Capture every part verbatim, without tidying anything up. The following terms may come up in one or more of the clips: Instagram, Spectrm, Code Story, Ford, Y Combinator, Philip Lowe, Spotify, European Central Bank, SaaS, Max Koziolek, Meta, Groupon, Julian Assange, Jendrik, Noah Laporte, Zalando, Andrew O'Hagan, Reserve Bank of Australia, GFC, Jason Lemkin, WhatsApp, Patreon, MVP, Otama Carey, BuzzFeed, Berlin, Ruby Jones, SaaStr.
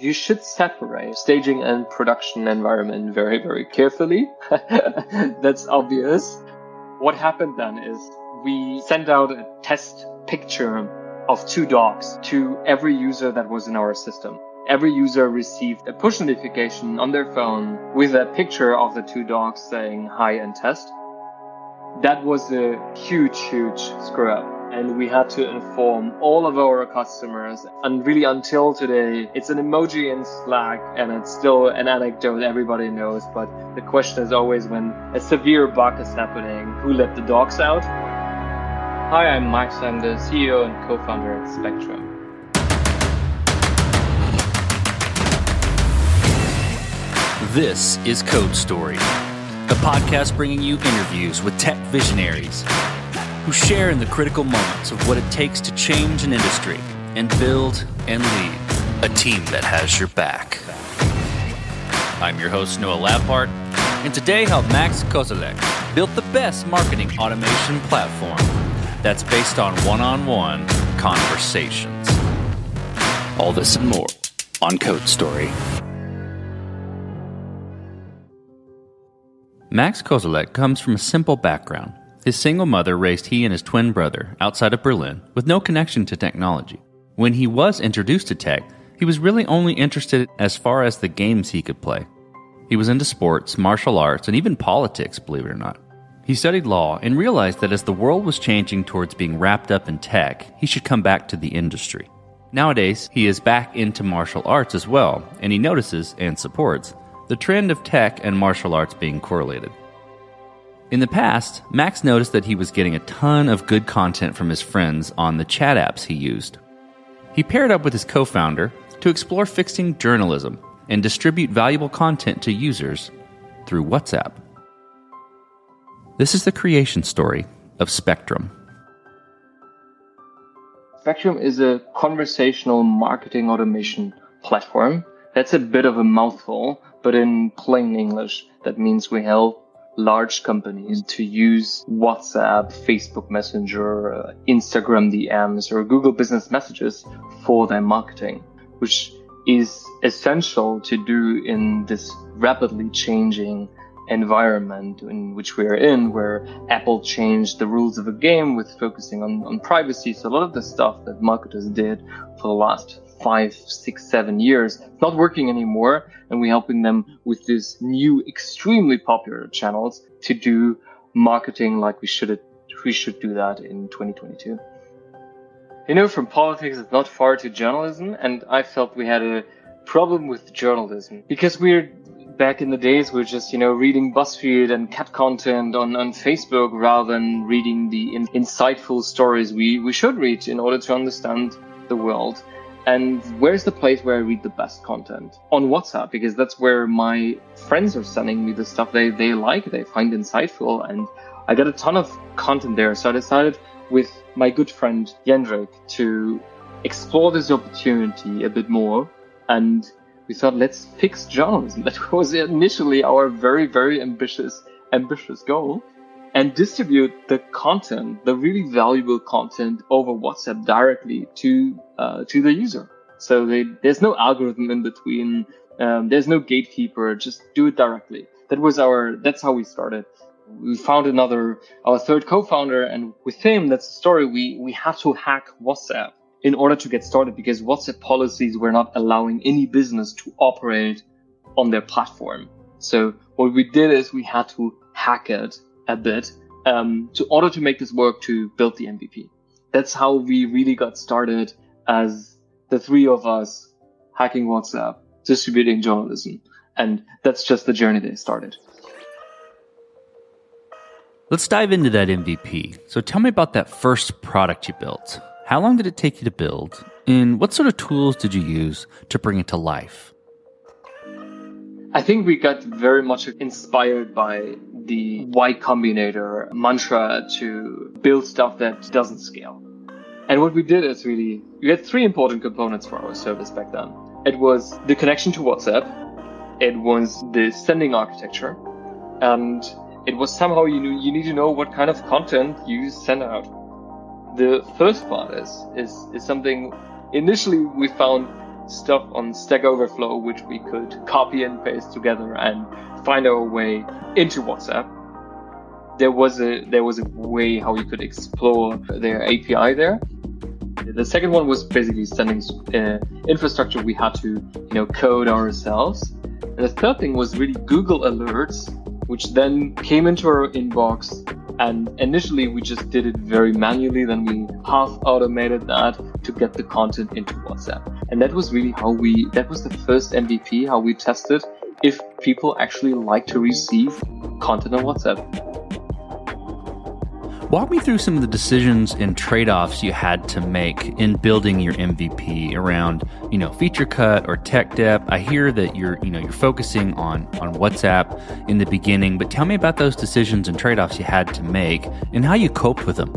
You should separate staging and production environment very, very carefully. That's obvious. What happened then is we sent out a test picture of two dogs to every user that was in our system. Every user received a push notification on their phone with a picture of the two dogs saying hi and test. That was a huge, huge screw up. And we had to inform all of our customers. And really until today, it's an emoji in Slack and it's still an anecdote everybody knows. But the question is always when a severe bug is happening, who let the dogs out? Hi, I'm Max. I'm the C E O and co-founder at Spectrm. This is Code Story, a podcast bringing you interviews with tech visionaries who share in the critical moments of what it takes to change an industry and build and lead a team that has your back. I'm your host, Noah Laporte, and today how Max Koziolek built the best marketing automation platform that's based on one-on-one conversations. All this and more on Code Story. Max Koziolek comes from a simple background. His single mother raised he and his twin brother outside of Berlin with no connection to technology. When he was introduced to tech, he was really only interested as far as the games he could play. He was into sports, martial arts, and even politics, believe it or not. He studied law and realized that as the world was changing towards being wrapped up in tech, he should come back to the industry. Nowadays, he is back into martial arts as well, and he notices and supports the trend of tech and martial arts being correlated. In the past, Max noticed that he was getting a ton of good content from his friends on the chat apps he used. He paired up with his co-founder to explore fixing journalism and distribute valuable content to users through WhatsApp. This is the creation story of Spectrm. Spectrm is a conversational marketing automation platform. That's a bit of a mouthful, but in plain English, that means we help large companies to use WhatsApp, Facebook Messenger, Instagram D Ms, or Google Business Messages for their marketing, which is essential to do in this rapidly changing environment in which we are in, where Apple changed the rules of the game with focusing on, on privacy. So a lot of the stuff that marketers did for the last five, six, seven years, it's not working anymore. And we're helping them with these new, extremely popular channels to do marketing like we should we should do that in twenty twenty-two. You know, from politics, it's not far to journalism. And I felt we had a problem with journalism because we're back in the days, we're just, you know, reading BuzzFeed and cat content on, on Facebook rather than reading the in, insightful stories we, we should read in order to understand the world. And where's the place where I read the best content? On WhatsApp, because that's where my friends are sending me the stuff they, they like, they find insightful. And I got a ton of content there. So I decided with my good friend Jendrik to explore this opportunity a bit more. And we thought, let's fix journalism. That was initially our very, very ambitious, ambitious goal. And distribute the content, the really valuable content over WhatsApp directly to uh, to the user. So they, there's no algorithm in between. Um, there's no gatekeeper. Just do it directly. That was our. That's how we started. We found another, our third co-founder, and with him, that's the story. We we had to hack WhatsApp in order to get started because WhatsApp policies were not allowing any business to operate on their platform. So what we did is we had to hack it a bit um, to order to make this work to build the M V P. That's how we really got started as the three of us hacking WhatsApp, distributing journalism. And that's just the journey they started. Let's dive into that M V P. So tell me about that first product you built. How long did it take you to build? And what sort of tools did you use to bring it to life? I think we got very much inspired by the Y Combinator mantra to build stuff that doesn't scale. And what we did is really, we had three important components for our service back then. It was the connection to WhatsApp, it was the sending architecture, and it was somehow you knew, you need to know what kind of content you send out. The first part is, is, is something initially we found stuff on Stack Overflow, which we could copy and paste together and find our way into WhatsApp. There was a there was a way how you could explore their A P I there. The second one was basically standing uh, infrastructure we had to you know code ourselves. And the third thing was really Google Alerts, which then came into our inbox. And initially, we just did it very manually. Then we half automated that to get the content into WhatsApp. And that was really how we, that was the first M V P, how we tested if people actually like to receive content on WhatsApp. Walk me through some of the decisions and trade-offs you had to make in building your M V P around, you know, feature cut or tech debt. I hear that you're, you know, you're focusing on, on WhatsApp in the beginning, but tell me about those decisions and trade-offs you had to make and how you coped with them.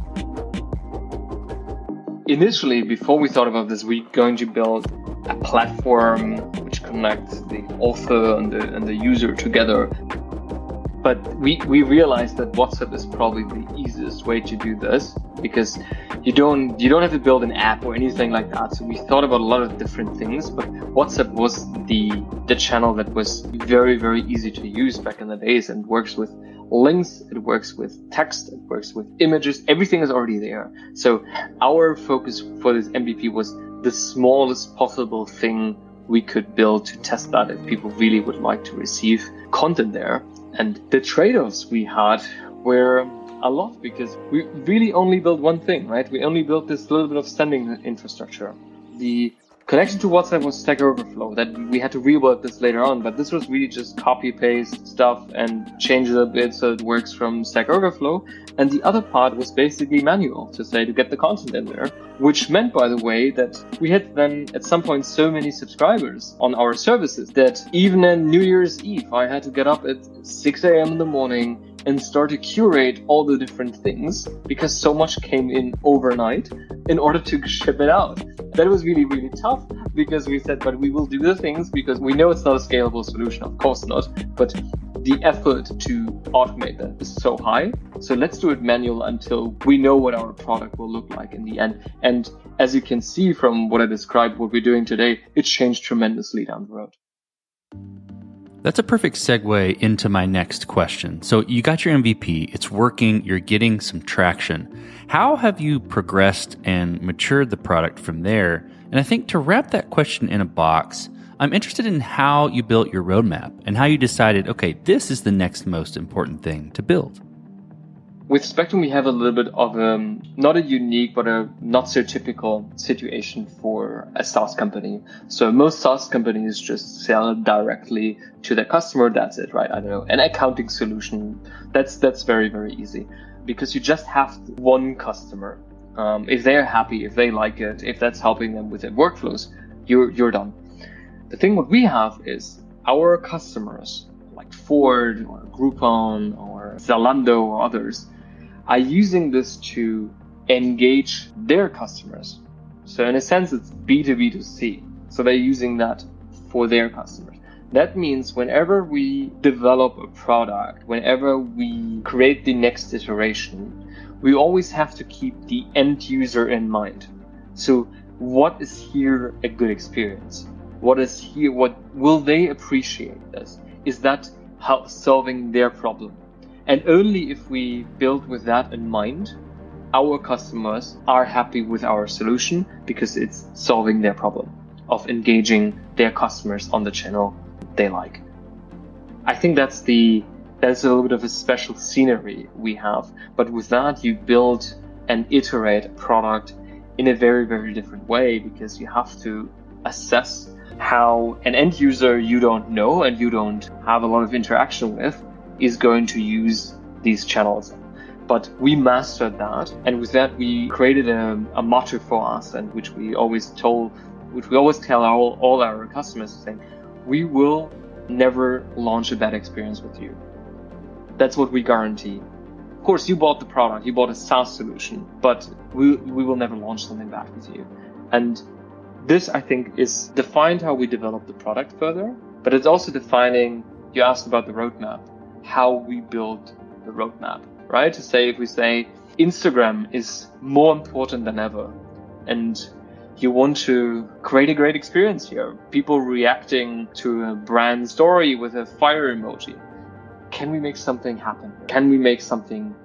Initially, before we thought about this, we're going to build a platform which connects the author and the, and the user together. But we, we realized that WhatsApp is probably the easiest way to do this because you don't you don't have to build an app or anything like that. So we thought about a lot of different things, but WhatsApp was the the channel that was very, very easy to use back in the days and works with links, it works with text, it works with images, everything is already there. So our focus for this M V P was the smallest possible thing we could build to test that if people really would like to receive content there. And the trade-offs we had were a lot because we really only built one thing, right? We only built this little bit of standing infrastructure. The connection to WhatsApp was Stack Overflow, that we had to rework this later on, but this was really just copy-paste stuff and change it a bit so it works from Stack Overflow. And the other part was basically manual, to say, to get the content in there, which meant, by the way, that we had then at some point so many subscribers on our services that even on New Year's Eve, I had to get up at six a.m. in the morning and start to curate all the different things because so much came in overnight in order to ship it out. That was really, really tough because we said, but we will do the things because we know it's not a scalable solution. Of course not. But the effort to automate that is so high. So let's do it manual until we know what our product will look like in the end. And as you can see from what I described, what we're doing today, it changed tremendously down the road. That's a perfect segue into my next question. So you got your M V P, it's working, you're getting some traction. How have you progressed and matured the product from there? And I think to wrap that question in a box, I'm interested in how you built your roadmap and how you decided, okay, this is the next most important thing to build. With Spectrm, we have a little bit of a, not a unique, but a not so typical situation for a SaaS company. So most SaaS companies just sell directly to their customer. That's it, right? I don't know. An accounting solution. That's, that's very, very easy because you just have one customer. Um, if they're happy, if they like it, if that's helping them with their workflows, you're, you're done. The thing what we have is our customers like Ford or Groupon or Zalando or others, are using this to engage their customers. So in a sense, it's B two B two C. So they're using that for their customers. That means whenever we develop a product, whenever we create the next iteration, we always have to keep the end user in mind. So what is here a good experience? What is here? What will they appreciate this? Is that help solving their problem? And only if we build with that in mind, our customers are happy with our solution because it's solving their problem of engaging their customers on the channel they like. I think that's the that's a little bit of a special scenery we have. But with that, you build and iterate a product in a very, very different way because you have to assess how an end user you don't know and you don't have a lot of interaction with is going to use these channels. But we mastered that, and with that we created a, a motto for us, and which we always told, which we always tell all, all our customers, saying, "We will never launch a bad experience with you." That's what we guarantee. Of course, you bought the product, you bought a SaaS solution, but we we will never launch something bad with you. And this, I think, is defined how we develop the product further, but it's also defining, you asked about the roadmap, how we build the roadmap, right? To say, if we say Instagram is more important than ever, and you want to create a great experience here. People reacting to a brand story with a fire emoji. Can we make something happen? Can we make something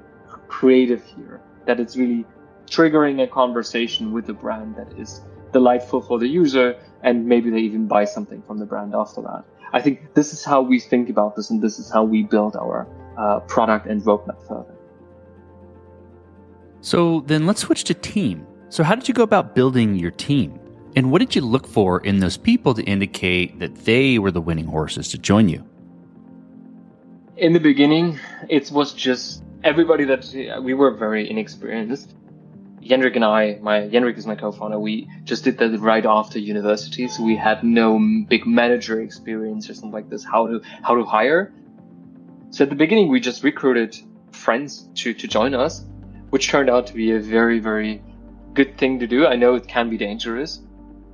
creative here that it's really triggering a conversation with the brand that is delightful for the user, and maybe they even buy something from the brand after that? I think this is how we think about this, and this is how we build our uh, product and roadmap further. So then let's switch to team. So how did you go about building your team? And what did you look for in those people to indicate that they were the winning horses to join you? In the beginning, it was just everybody that we were very inexperienced. Jendrik and I, my Jendrik is my co-founder, we just did that right after university. So we had no big manager experience or something like this, how to how to hire. So at the beginning, we just recruited friends to, to join us, which turned out to be a very, very good thing to do. I know it can be dangerous.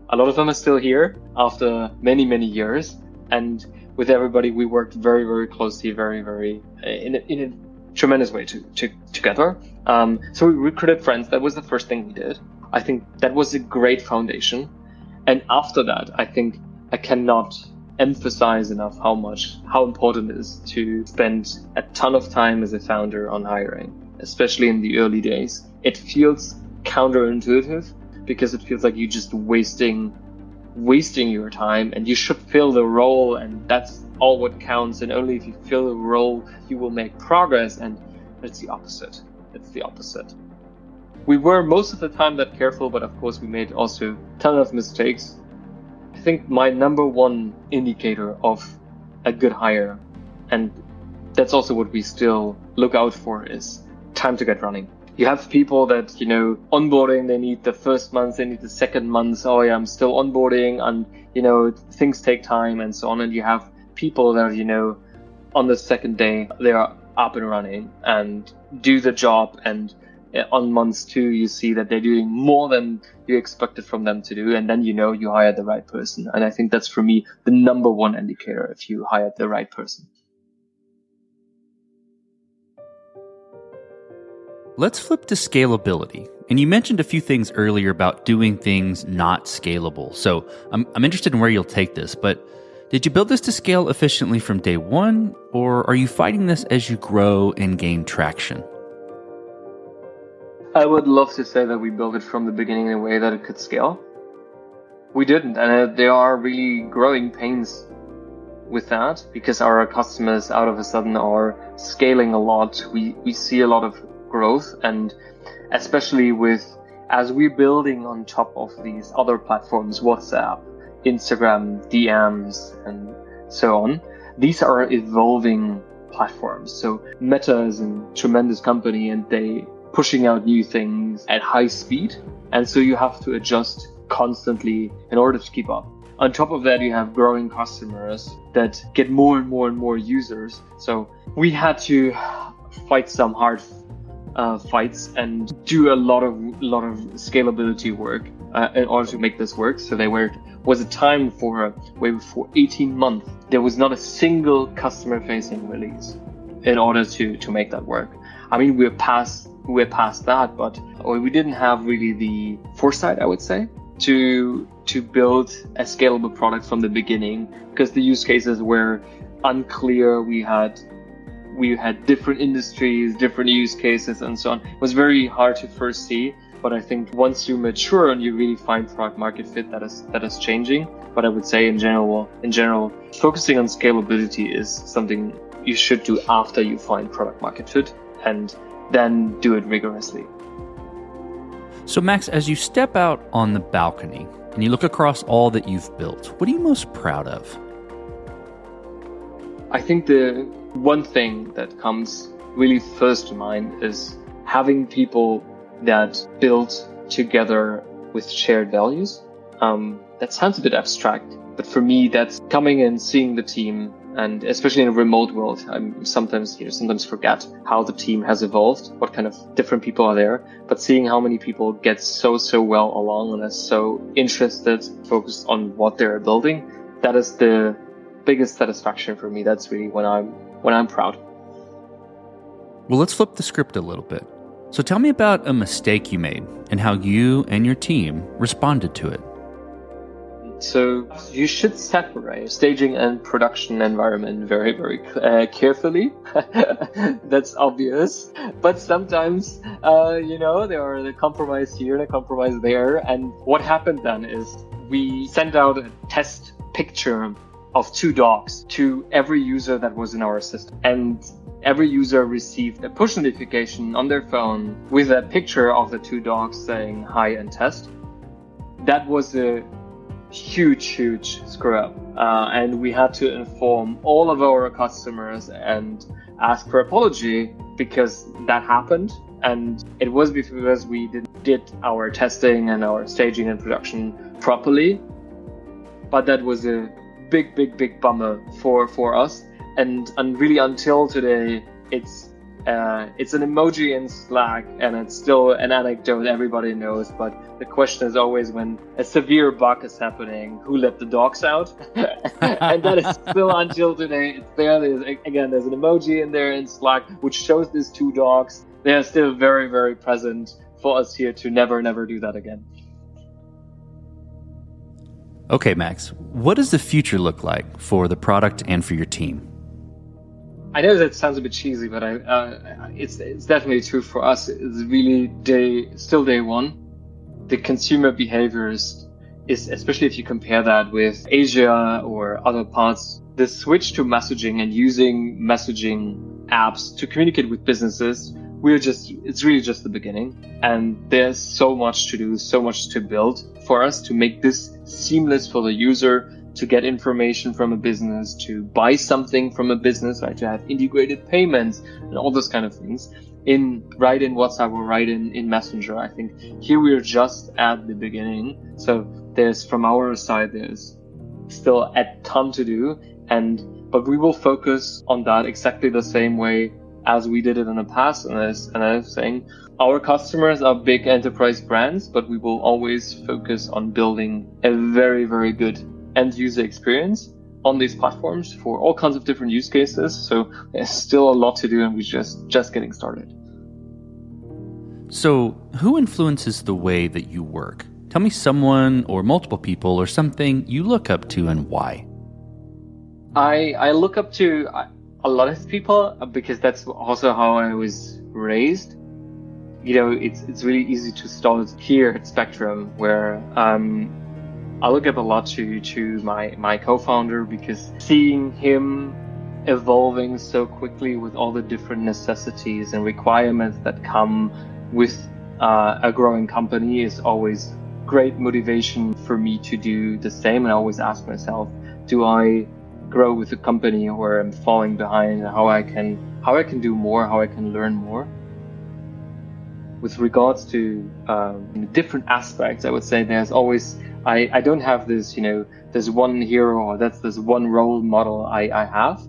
A lot of them are still here after many, many years. And with everybody, we worked very, very closely, very, very in a, in a tremendous way to, to, together. Um, so we recruited friends. That was the first thing we did. I think that was a great foundation. And after that, I think I cannot emphasize enough how much, how important it is to spend a ton of time as a founder on hiring, especially in the early days. It feels counterintuitive because it feels like you're just wasting, wasting your time, and you should fill the role, and that's all what counts, and only if you fill a role you will make progress. And it's the opposite. It's the opposite. We were most of the time that careful, but of course we made also a ton of mistakes. I think my number one indicator of a good hire, and that's also what we still look out for, is time to get running. You have people that, you know, onboarding, they need the first month, they need the second month. Oh yeah, I'm still onboarding, and, you know, things take time and so on. And you have people that, you know, on the second day they are up and running and do the job, and on month two you see that they're doing more than you expected from them to do, and then you know you hired the right person. And I think that's, for me, the number one indicator if you hired the right person. Let's flip to scalability. And you mentioned a few things earlier about doing things not scalable. So I'm I'm interested in where you'll take this, but did you build this to scale efficiently from day one, or are you fighting this as you grow and gain traction? I would love to say that we built it from the beginning in a way that it could scale. We didn't, and there are really growing pains with that because our customers out of a sudden are scaling a lot. We, we see a lot of growth, and especially with, as we're building on top of these other platforms, WhatsApp, Instagram, D Ms, and so on. These are evolving platforms. So Meta is a tremendous company, and they pushing out new things at high speed. And so you have to adjust constantly in order to keep up. On top of that, you have growing customers that get more and more and more users. So we had to fight some hard uh, fights and do a lot of lot of scalability work uh, in order to make this work. So they were was a time for way before eighteen months. There was not a single customer-facing release in order to, to make that work. I mean, we're past we're past that, but we didn't have really the foresight, I would say, to to build a scalable product from the beginning because the use cases were unclear. We had we had different industries, different use cases, and so on. It was very hard to first see. But I think once you mature and you really find product market fit, that is that is changing. But I would say in general, in general, focusing on scalability is something you should do after you find product market fit, and then do it rigorously. So Max, as you step out on the balcony and you look across all that you've built, what are you most proud of? I think the one thing that comes really first to mind is having people that built together with shared values. Um, that sounds a bit abstract, but for me, that's coming and seeing the team, and especially in a remote world, I'm sometimes, you know, sometimes forget how the team has evolved, what kind of different people are there, but seeing how many people get so, so well along and are so interested, focused on what they're building, that is the biggest satisfaction for me. That's really when I'm, when I'm proud. Well, let's flip the script a little bit. So tell me about a mistake you made and how you and your team responded to it. So you should separate staging and production environment very, very uh, carefully. That's obvious. But sometimes, uh, you know, there are the compromise here, the compromise there. And what happened then is we sent out a test picture of two dogs to every user that was in our system. And every user received a push notification on their phone with a picture of the two dogs saying hi and test. That was a huge, huge screw up. Uh, and we had to inform all of our customers and ask for apology because that happened. And it was because we did, did our testing and our staging and production properly. But that was a big, big, big bummer for, for us. And, and really until today, it's uh, it's an emoji in Slack and it's still an anecdote everybody knows. But the question is always when a severe bug is happening, who let the dogs out? And that is still until today. It's there. There's, again, there's an emoji in there in Slack, which shows these two dogs. They are still very, very present for us here to never, never do that again. Okay, Max, what does the future look like for the product and for your team? I know that sounds a bit cheesy, but I, uh, it's it's definitely true for us. It's really day still day one. The consumer behavior is, is, especially if you compare that with Asia or other parts, the switch to messaging and using messaging apps to communicate with businesses, we're just, it's really just the beginning. And there's so much to do, so much to build for us to make this seamless for the user to get information from a business, to buy something from a business, right? To have integrated payments and all those kind of things in right in WhatsApp or right in, in Messenger. I think here we're just at the beginning. So there's from our side, there's still a ton to do. And, but we will focus on that exactly the same way as we did it in the past. And as, and I was saying, our customers are big enterprise brands, but we will always focus on building a very, very good end user experience on these platforms for all kinds of different use cases. So there's still a lot to do and we're just, just getting started. So who influences the way that you work? Tell me someone or multiple people or something you look up to and why. I, I look up to... I, a lot of people, because that's also how I was raised. You know, it's it's really easy to start here at Spectrm, where um, I look up a lot to to my, my co-founder, because seeing him evolving so quickly with all the different necessities and requirements that come with uh, a growing company is always great motivation for me to do the same. And I always ask myself, do I grow with the company or I'm falling behind, how I can how I can do more, how I can learn more. With regards to um, different aspects, I would say there's always, I, I don't have this, you know, there's one hero or that's this one role model I, I have.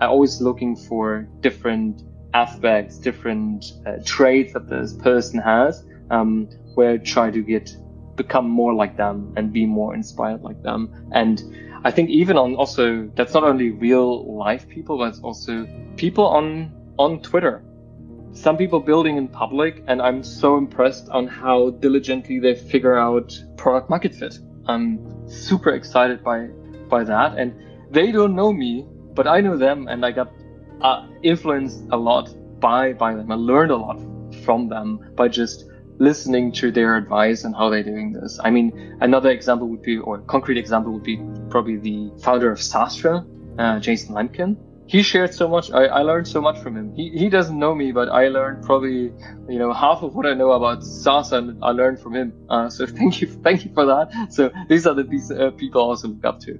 I'm always looking for different aspects, different uh, traits that this person has, um, where I try to get become more like them and be more inspired like them. And I think even on also, that's not only real life people, but it's also people on on Twitter. Some people building in public, and I'm so impressed on how diligently they figure out product market fit. I'm super excited by by that, and they don't know me, but I know them, and I got uh, influenced a lot by by them. I learned a lot from them by just listening to their advice and how they're doing this. I mean, another example would be, or a concrete example would be probably the founder of SaaStr, uh, Jason Lemkin. He shared so much. I, I learned so much from him. He, he doesn't know me, but I learned probably, you know, half of what I know about SaaStr I learned from him. Uh, so thank you. Thank you for that. So these are the these, uh, people I also look up to.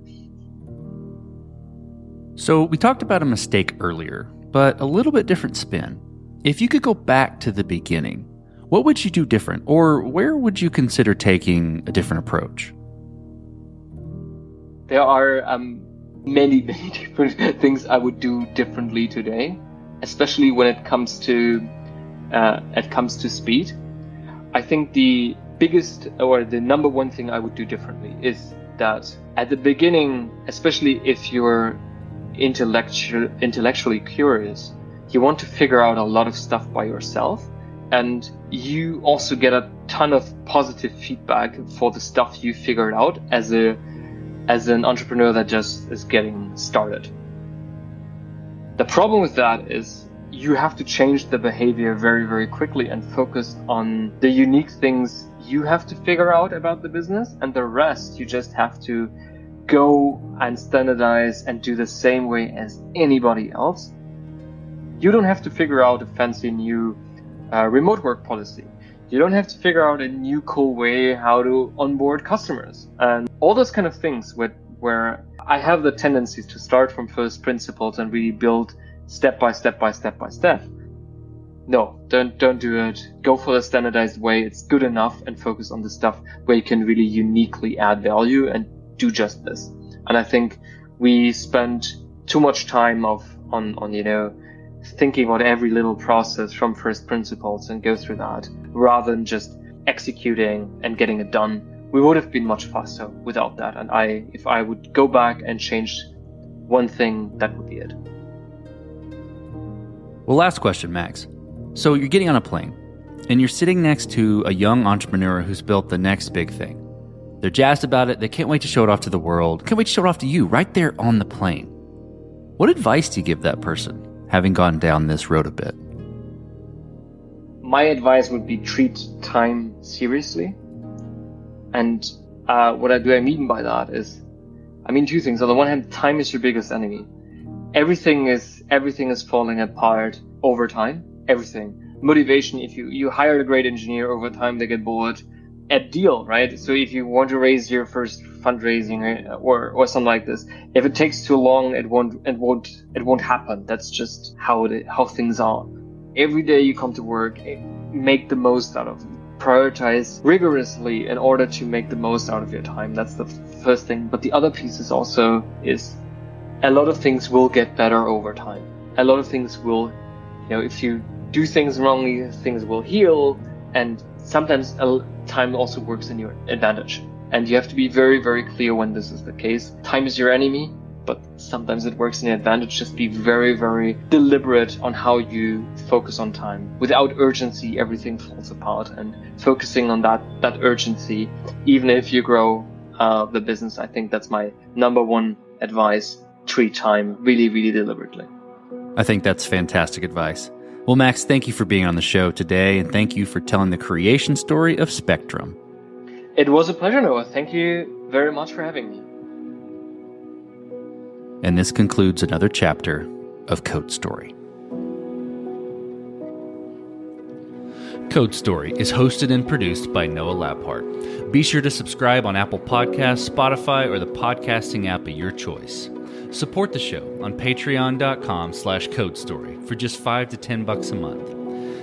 So we talked about a mistake earlier, but a little bit different spin. If you could go back to the beginning, what would you do different, or where would you consider taking a different approach? There are um, many, many different things I would do differently today, especially when it comes to uh, it comes to speed. I think the biggest or the number one thing I would do differently is that at the beginning, especially if you're intellectual, intellectually curious, you want to figure out a lot of stuff by yourself. And you also get a ton of positive feedback for the stuff you figured out as a as an entrepreneur that just is getting started. The problem with that is you have to change the behavior very, very quickly and focus on the unique things you have to figure out about the business, and the rest you just have to go and standardize and do the same way as anybody else. You don't have to figure out a fancy new uh, remote work policy. You don't have to figure out a new cool way how to onboard customers and all those kind of things with, where I have the tendency to start from first principles and really build step by step by step by step. No, don't don't do it. Go for the standardized way. It's good enough, and focus on the stuff where you can really uniquely add value and do just this. And I think we spend too much time of on, on you know, thinking about every little process from first principles and go through that rather than just executing and getting it done. We would have been much faster without that. And I, if I would go back and change one thing, that would be it. Well, last question, Max. So you're getting on a plane and you're sitting next to a young entrepreneur who's built the next big thing. They're jazzed about it. They can't wait to show it off to the world. Can't wait to show it off to you right there on the plane. What advice do you give that person, having gone down this road a bit? My advice would be treat time seriously. And uh, what I do I mean by that is, I mean two things. On the one hand, time is your biggest enemy. Everything is everything is falling apart over time. Everything. Motivation, if you, you hire a great engineer, over time they get bored at deal, right? So if you want to raise your first fundraising or or something like this, if it takes too long, it won't it won't it won't happen. That's just how it how things are. Every day you come to work, make the most out of it. Prioritize rigorously in order to make the most out of your time. That's the first thing. But the other piece is also is a lot of things will get better over time. A lot of things will, you know, if you do things wrongly, things will heal, and sometimes time also works in your advantage. And you have to be very, very clear when this is the case. Time is your enemy, but sometimes it works in your advantage. Just be very, very deliberate on how you focus on time. Without urgency, everything falls apart. And focusing on that that urgency, even if you grow uh, the business, I think that's my number one advice. Treat time really, really deliberately. I think that's fantastic advice. Well, Max, thank you for being on the show today. And thank you for telling the creation story of Spectrm. It was a pleasure, Noah. Thank you very much for having me. And this concludes another chapter of Code Story. Code Story is hosted and produced by Noah Laporte. Be sure to subscribe on Apple Podcasts, Spotify, or the podcasting app of your choice. Support the show on patreon.com slash Code Story for just five to ten bucks a month.